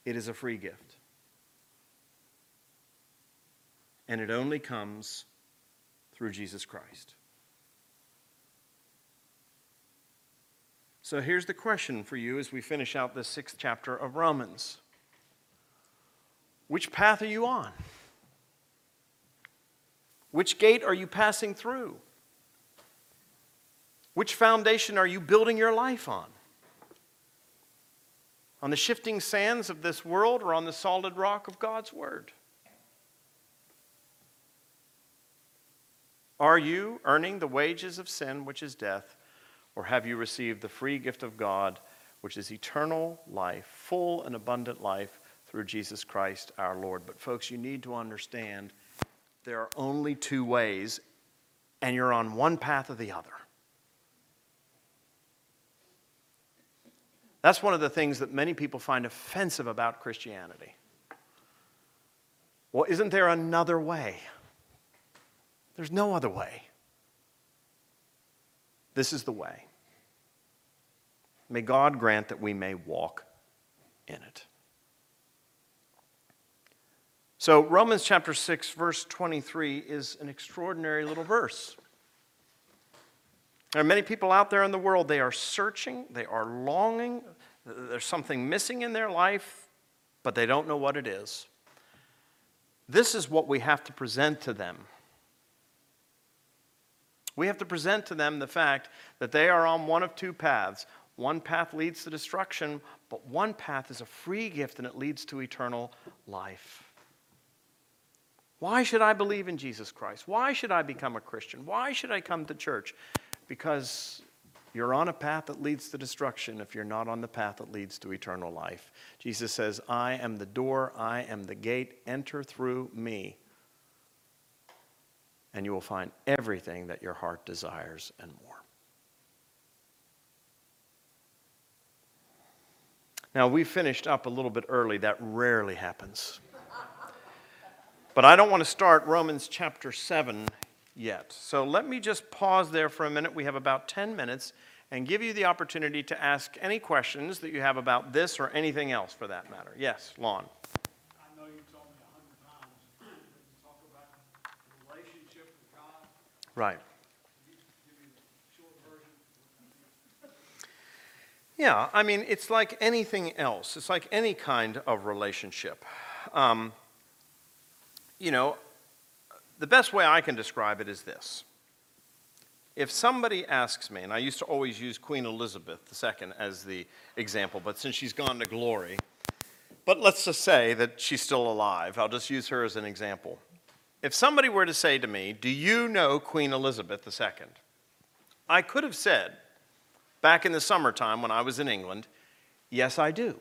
It is a free gift. And it only comes through Jesus Christ. So here's the question for you as we finish out this 6th chapter of Romans. Which path are you on? Which gate are you passing through? Which foundation are you building your life on? On the shifting sands of this world or on the solid rock of God's Word? Are you earning the wages of sin, which is death, or have you received the free gift of God, which is eternal life, full and abundant life through Jesus Christ our Lord? But folks, you need to understand there are only two ways and you're on one path or the other. That's one of the things that many people find offensive about Christianity. Well, isn't there another way? There's no other way. This is the way. May God grant that we may walk in it. So Romans chapter 6, verse 23 is an extraordinary little verse. There are many people out there in the world, they are searching, they are longing, there's something missing in their life, but they don't know what it is. This is what we have to present to them. We have to present to them the fact that they are on one of two paths. One path leads to destruction, but one path is a free gift and it leads to eternal life. Why should I believe in Jesus Christ? Why should I become a Christian? Why should I come to church? Because you're on a path that leads to destruction if you're not on the path that leads to eternal life. Jesus says, I am the door, I am the gate, enter through me, and you will find everything that your heart desires and more. Now, we finished up a little bit early. That rarely happens. But I don't want to start Romans chapter 7 yet. So let me just pause there for a minute. We have about 10 minutes and give you the opportunity to ask any questions that you have about this or anything else for that matter. Yes, Lon. I know you told me 100 times that you talk about the relationship with God. Right. Can you give me the short version? Yeah, I mean, it's like anything else. It's like any kind of relationship. You know, the best way I can describe it is this. If somebody asks me, and I used to always use Queen Elizabeth II as the example, but since she's gone to glory, but let's just say that she's still alive. I'll just use her as an example. If somebody were to say to me, do you know Queen Elizabeth II? I could have said, back in the summertime when I was in England, yes, I do.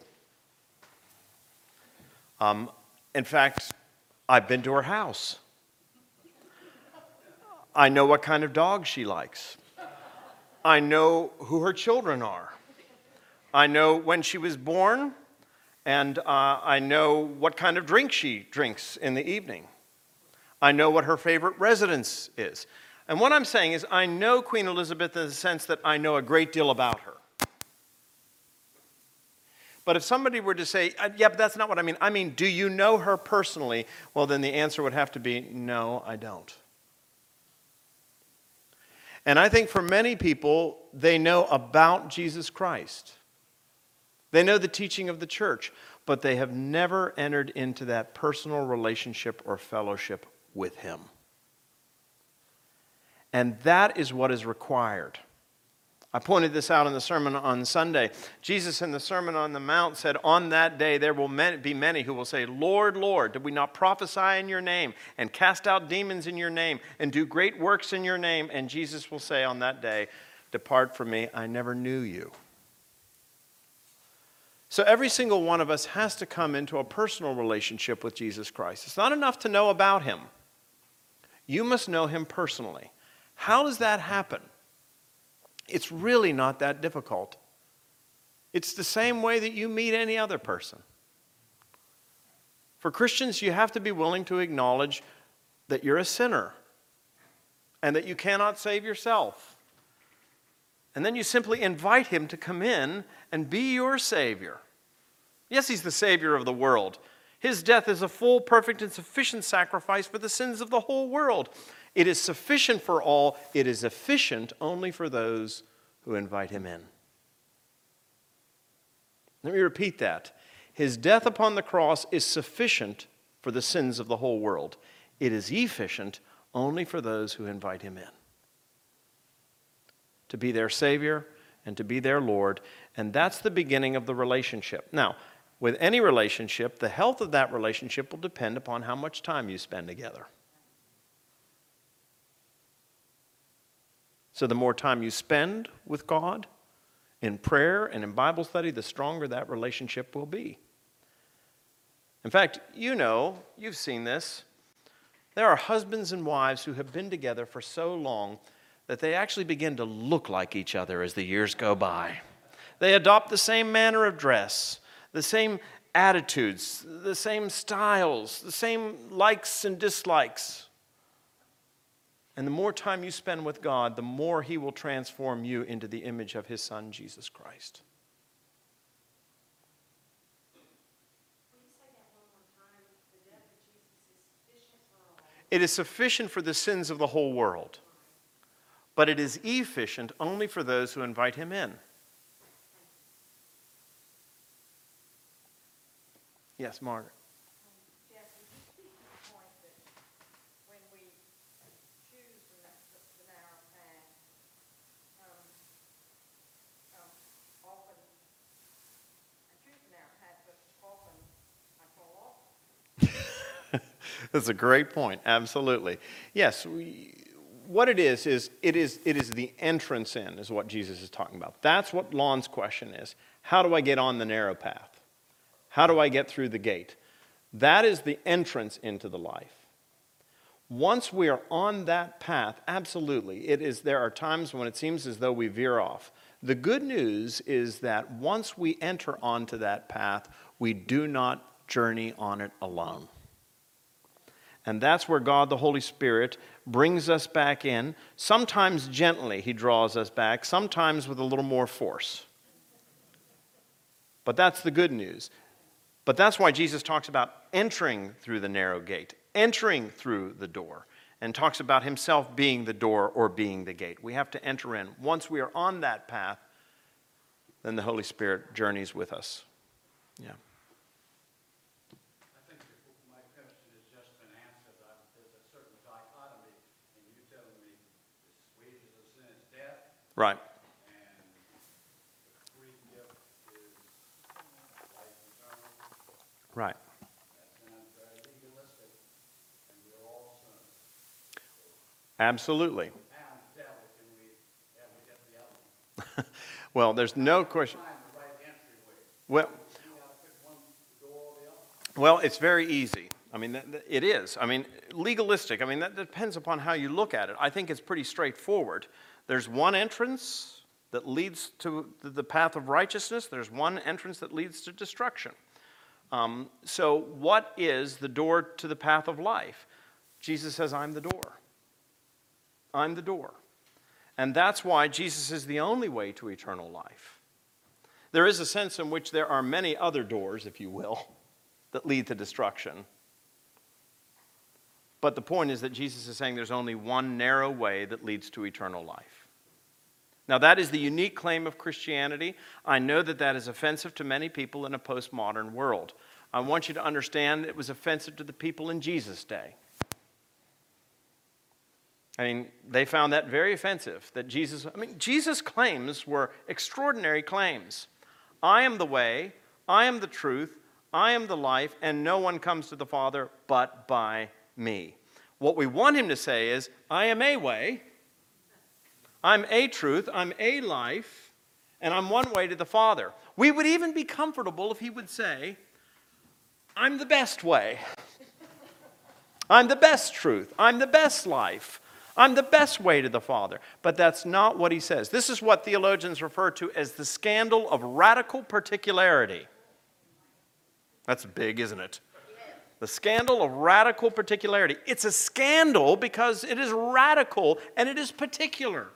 In fact, I've been to her house. I know what kind of dog she likes. I know who her children are. I know when she was born, and I know what kind of drink she drinks in the evening. I know what her favorite residence is. And what I'm saying is I know Queen Elizabeth in the sense that I know a great deal about her. But if somebody were to say, yeah, but that's not what I mean. I mean, do you know her personally? Well, then the answer would have to be, no, I don't. And I think for many people, they know about Jesus Christ. They know the teaching of the church, but they have never entered into that personal relationship or fellowship with him. And that is what is required. I pointed this out in the sermon on Sunday. Jesus in the Sermon on the Mount said, on that day there will be many who will say, Lord, Lord, did we not prophesy in your name and cast out demons in your name and do great works in your name? And Jesus will say on that day, depart from me, I never knew you. So every single one of us has to come into a personal relationship with Jesus Christ. It's not enough to know about him. You must know him personally. How does that happen? It's really not that difficult. It's the same way that you meet any other person. For Christians, you have to be willing to acknowledge that you're a sinner and that you cannot save yourself. And then you simply invite him to come in and be your Savior. Yes, he's the Savior of the world. His death is a full, perfect, and sufficient sacrifice for the sins of the whole world. It is sufficient for all. It is efficient only for those who invite him in. Let me repeat that. His death upon the cross is sufficient for the sins of the whole world. It is efficient only for those who invite him in. To be their Savior and to be their Lord. And that's the beginning of the relationship. Now, with any relationship, the health of that relationship will depend upon how much time you spend together. So the more time you spend with God in prayer and in Bible study, the stronger that relationship will be. In fact, you know, you've seen this. There are husbands and wives who have been together for so long that they actually begin to look like each other as the years go by. They adopt the same manner of dress, the same attitudes, the same styles, the same likes and dislikes. And the more time you spend with God, the more He will transform you into the image of His Son, Jesus Christ. It is sufficient for the sins of the whole world, but it is efficient only for those who invite Him in. Yes, Margaret. That's a great point. Absolutely. Yes, what it is the entrance in is what Jesus is talking about. That's what Lon's question is. How do I get on the narrow path? How do I get through the gate? That is the entrance into the life. Once we are on that path, absolutely, it is. There are times when it seems as though we veer off. The good news is that once we enter onto that path, we do not journey on it alone. And that's where God, the Holy Spirit, brings us back in. Sometimes gently He draws us back, sometimes with a little more force. But that's the good news. But that's why Jesus talks about entering through the narrow gate, entering through the door, and talks about Himself being the door or being the gate. We have to enter in. Once we are on that path, then the Holy Spirit journeys with us. Yeah. Right. And the free gift is life eternal. Right. That's not very legalistic, and we're all sinners. Absolutely. Well, there's no question. Well, it's very easy. I mean, it is. I mean, legalistic. I mean, that depends upon how you look at it. I think it's pretty straightforward. There's one entrance that leads to the path of righteousness. There's one entrance that leads to destruction. So what is the door to the path of life? Jesus says, I'm the door. I'm the door. And that's why Jesus is the only way to eternal life. There is a sense in which there are many other doors, if you will, that lead to destruction. But the point is that Jesus is saying there's only one narrow way that leads to eternal life. Now, that is the unique claim of Christianity. I know that that is offensive to many people in a postmodern world. I want you to understand it was offensive to the people in Jesus' day. I mean, they found that very offensive, that Jesus' claims were extraordinary claims. I am the way, I am the truth, I am the life, and no one comes to the Father but by God. Me. What we want Him to say is, I am a way, I'm a truth, I'm a life, and I'm one way to the Father. We would even be comfortable if He would say, I'm the best way, I'm the best truth, I'm the best life, I'm the best way to the Father. But that's not what He says. This is what theologians refer to as the scandal of radical particularity. That's big, isn't it? The scandal of radical particularity. It's a scandal because it is radical and it is particular.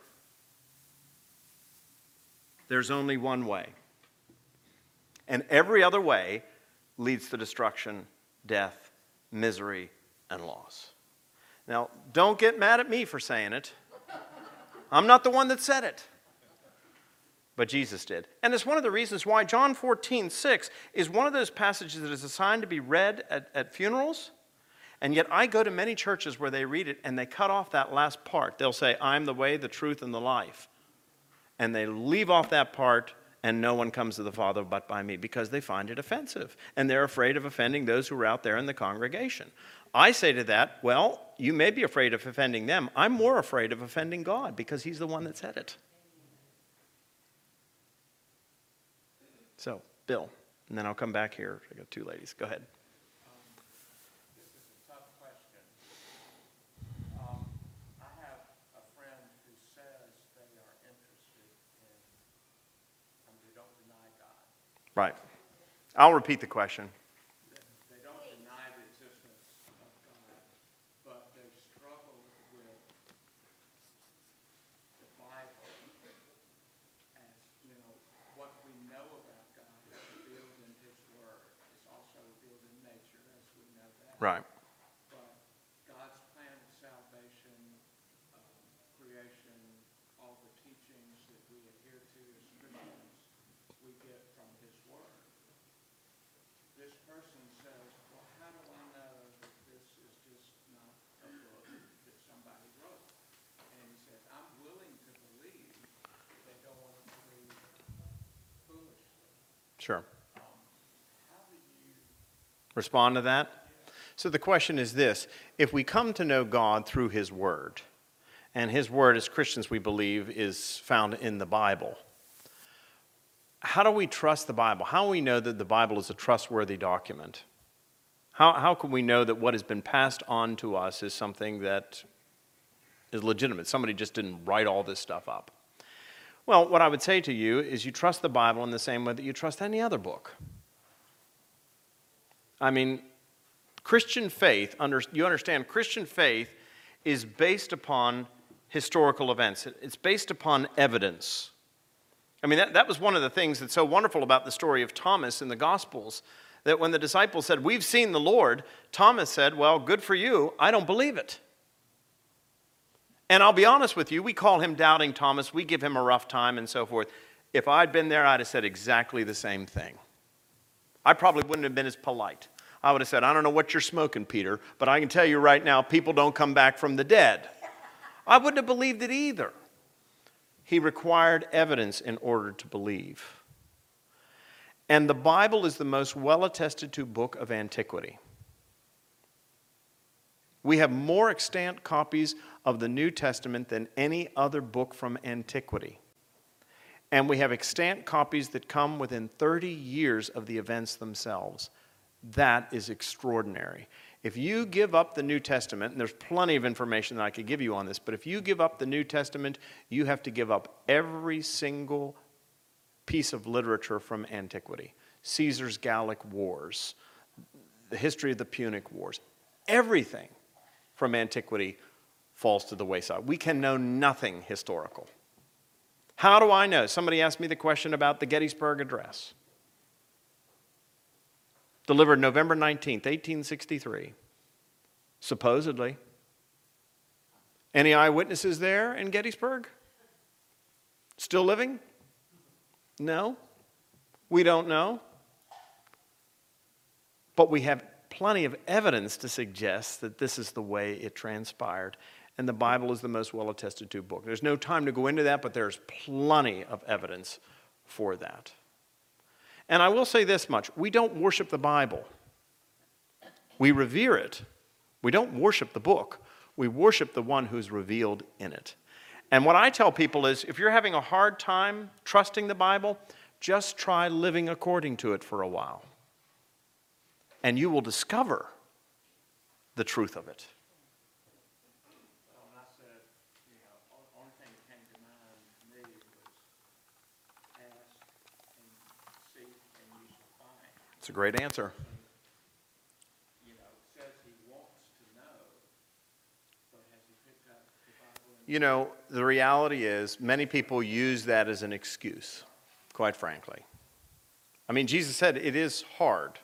There's only one way. And every other way leads to destruction, death, misery, and loss. Now, don't get mad at me for saying it. I'm not the one that said it. But Jesus did. And it's one of the reasons why John 14:6 is one of those passages that is assigned to be read at funerals. And yet I go to many churches where they read it and they cut off that last part. They'll say, I'm the way, the truth, and the life. And they leave off that part, and no one comes to the Father but by me, because they find it offensive. And they're afraid of offending those who are out there in the congregation. I say to that, well, you may be afraid of offending them. I'm more afraid of offending God, because He's the one that said it. So, Bill, and then I'll come back here. I got two ladies. Go ahead. This is a tough question. Right. I'll repeat the question. They don't deny the existence of God, but they struggle with the Bible and, you know, what we know about God is revealed in His Word. It's also revealed in nature, as we know that. Right. Sure. Respond to that? So the question is this. If we come to know God through His Word, and His Word as Christians we believe is found in the Bible, how do we trust the Bible? How do we know that the Bible is a trustworthy document? How can we know that what has been passed on to us is something that is legitimate? Somebody just didn't write all this stuff up. Well, what I would say to you is you trust the Bible in the same way that you trust any other book. I mean, Christian faith, you understand, Christian faith is based upon historical events. It's based upon evidence. I mean, that was one of the things that's so wonderful about the story of Thomas in the Gospels, that when the disciples said, "We've seen the Lord," Thomas said, "Well, good for you, I don't believe it." And I'll be honest with you, we call him Doubting Thomas. We give him a rough time and so forth. If I'd been there, I'd have said exactly the same thing. I probably wouldn't have been as polite. I would have said, "I don't know what you're smoking, Peter, but I can tell you right now, people don't come back from the dead." I wouldn't have believed it either. He required evidence in order to believe. And the Bible is the most well-attested to book of antiquity. We have more extant copies of the New Testament than any other book from antiquity. And we have extant copies that come within 30 years of the events themselves. That is extraordinary. If you give up the New Testament, and there's plenty of information that I could give you on this, but if you give up the New Testament, you have to give up every single piece of literature from antiquity. Caesar's Gallic Wars, the history of the Punic Wars, everything from antiquity falls to the wayside. We can know nothing historical. How do I know? Somebody asked me the question about the Gettysburg Address, delivered November 19th, 1863, supposedly. Any eyewitnesses there in Gettysburg? Still living? No. We don't know. But we have plenty of evidence to suggest that this is the way it transpired. And the Bible is the most well-attested to book. There's no time to go into that, but there's plenty of evidence for that. And I will say this much. We don't worship the Bible. We revere it. We don't worship the book. We worship the one who's revealed in it. And what I tell people is, if you're having a hard time trusting the Bible, just try living according to it for a while. And you will discover the truth of it. It's a great answer. You know, the reality is many people use that as an excuse, quite frankly. I mean, Jesus said it is hard.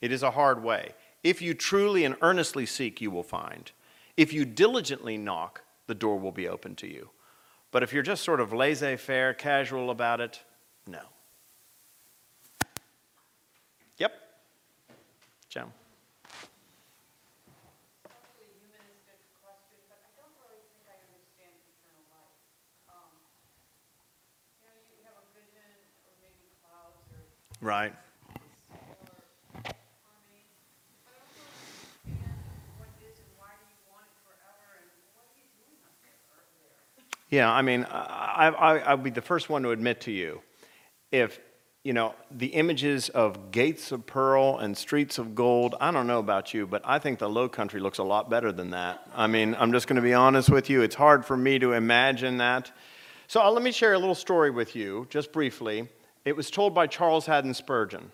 It is a hard way. If you truly and earnestly seek, you will find. If you diligently knock, the door will be open to you. But if you're just sort of laissez-faire, casual about it, no. Yep. Jim. Probably a humanistic question, but I don't really think I understand eternal life. You know, you have a vision, or maybe clouds, or... Right. Yeah, I mean, I'll be the first one to admit to you, if, you know, the images of gates of pearl and streets of gold, I don't know about you, but I think the Low Country looks a lot better than that. I mean, I'm just going to be honest with you. It's hard for me to imagine that. So let me share a little story with you, just briefly, It was told by Charles Haddon Spurgeon.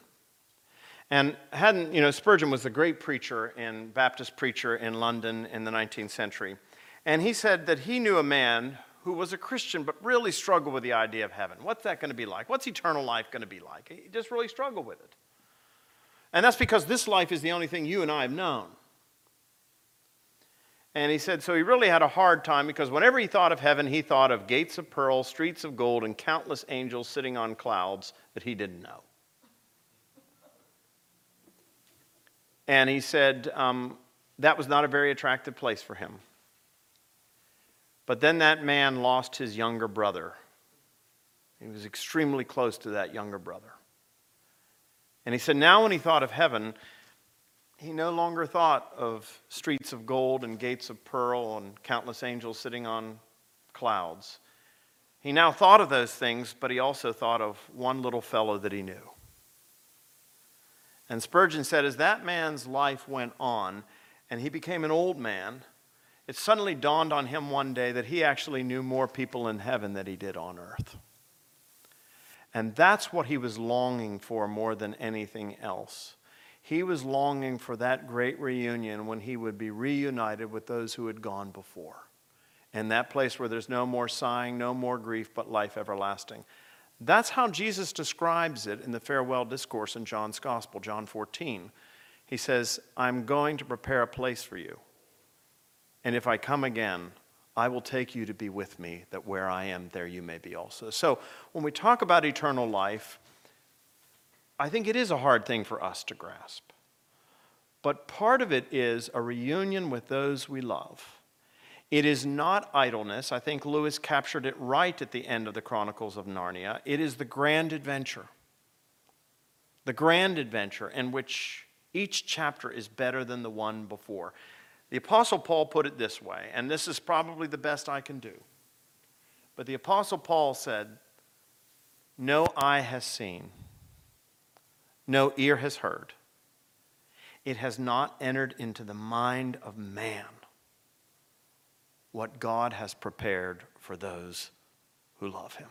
And Haddon, Spurgeon was the great preacher and Baptist preacher in London in the 19th century. And he said that he knew a man who was a Christian but really struggled with the idea of heaven. What's that going to be like? What's eternal life going to be like? He just really struggled with it. And that's because this life is the only thing you and I have known. And he said, so he really had a hard time because whenever he thought of heaven, he thought of gates of pearl, streets of gold, and countless angels sitting on clouds that he didn't know. And he said that was not a very attractive place for him. But then that man lost his younger brother. He was extremely close to that younger brother. And he said now when he thought of heaven, he no longer thought of streets of gold and gates of pearl and countless angels sitting on clouds. He now thought of those things, but he also thought of one little fellow that he knew. And Spurgeon said as that man's life went on and he became an old man, it suddenly dawned on him one day that he actually knew more people in heaven than he did on earth. And that's what he was longing for more than anything else. He was longing for that great reunion when he would be reunited with those who had gone before. In that place where there's no more sighing, no more grief, but life everlasting. That's how Jesus describes it in the farewell discourse in John's Gospel, John 14. He says, I'm going to prepare a place for you. And if I come again, I will take you to be with me, that where I am, there you may be also. So when we talk about eternal life, I think it is a hard thing for us to grasp. But part of it is a reunion with those we love. It is not idleness. I think Lewis captured it right at the end of the Chronicles of Narnia. It is the grand adventure in which each chapter is better than the one before. The Apostle Paul put it this way, and this is probably the best I can do. But the Apostle Paul said, no eye has seen, no ear has heard. It has not entered into the mind of man what God has prepared for those who love him.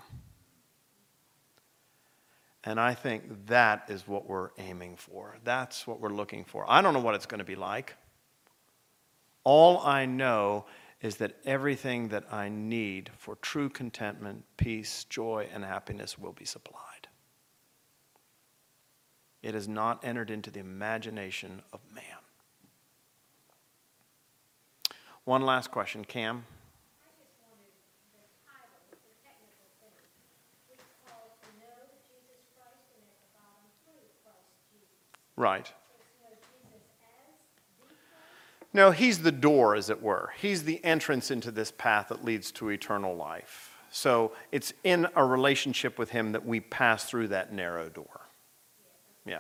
And I think that is what we're aiming for. That's what we're looking for. I don't know what it's going to be like. All I know is that everything that I need for true contentment, peace, joy, and happiness will be supplied. It has not entered into the imagination of man. One last question, Cam. Right. No, he's the door, as it were. He's the entrance into this path that leads to eternal life. So it's in a relationship with him that we pass through that narrow door. Yeah.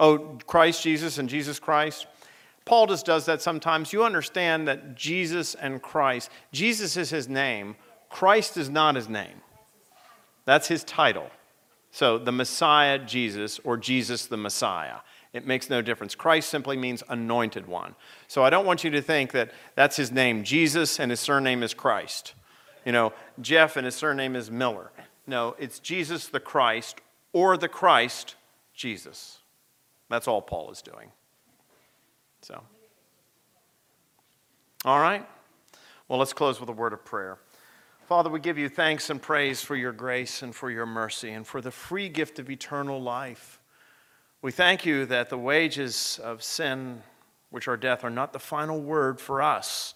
Oh, Christ Jesus and Jesus Christ. Paul just does that sometimes. You understand that Jesus and Christ, Jesus is his name. Christ is not his name. That's his title. So the Messiah Jesus or Jesus the Messiah. It makes no difference. Christ simply means anointed one. So I don't want you to think that that's his name, Jesus, and his surname is Christ. Jeff and his surname is Miller. No, it's Jesus the Christ or the Christ Jesus. That's all Paul is doing. So, all right. Well, let's close with a word of prayer. Father, we give you thanks and praise for your grace and for your mercy and for the free gift of eternal life. We thank you that the wages of sin, which are death, are not the final word for us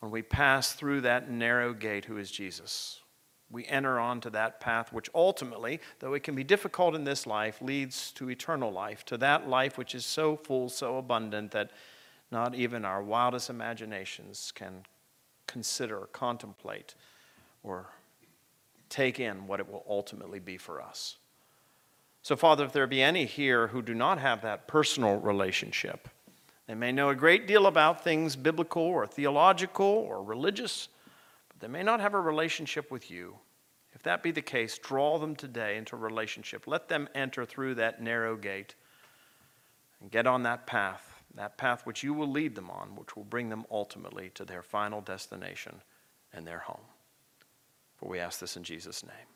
when we pass through that narrow gate who is Jesus. We enter onto that path which ultimately, though it can be difficult in this life, leads to eternal life, to that life which is so full, so abundant that not even our wildest imaginations can consider, contemplate, or take in what it will ultimately be for us. So, Father, if there be any here who do not have that personal relationship, they may know a great deal about things biblical or theological or religious, but they may not have a relationship with you. If that be the case, draw them today into a relationship. Let them enter through that narrow gate and get on that path which you will lead them on, which will bring them ultimately to their final destination and their home. For we ask this in Jesus' name.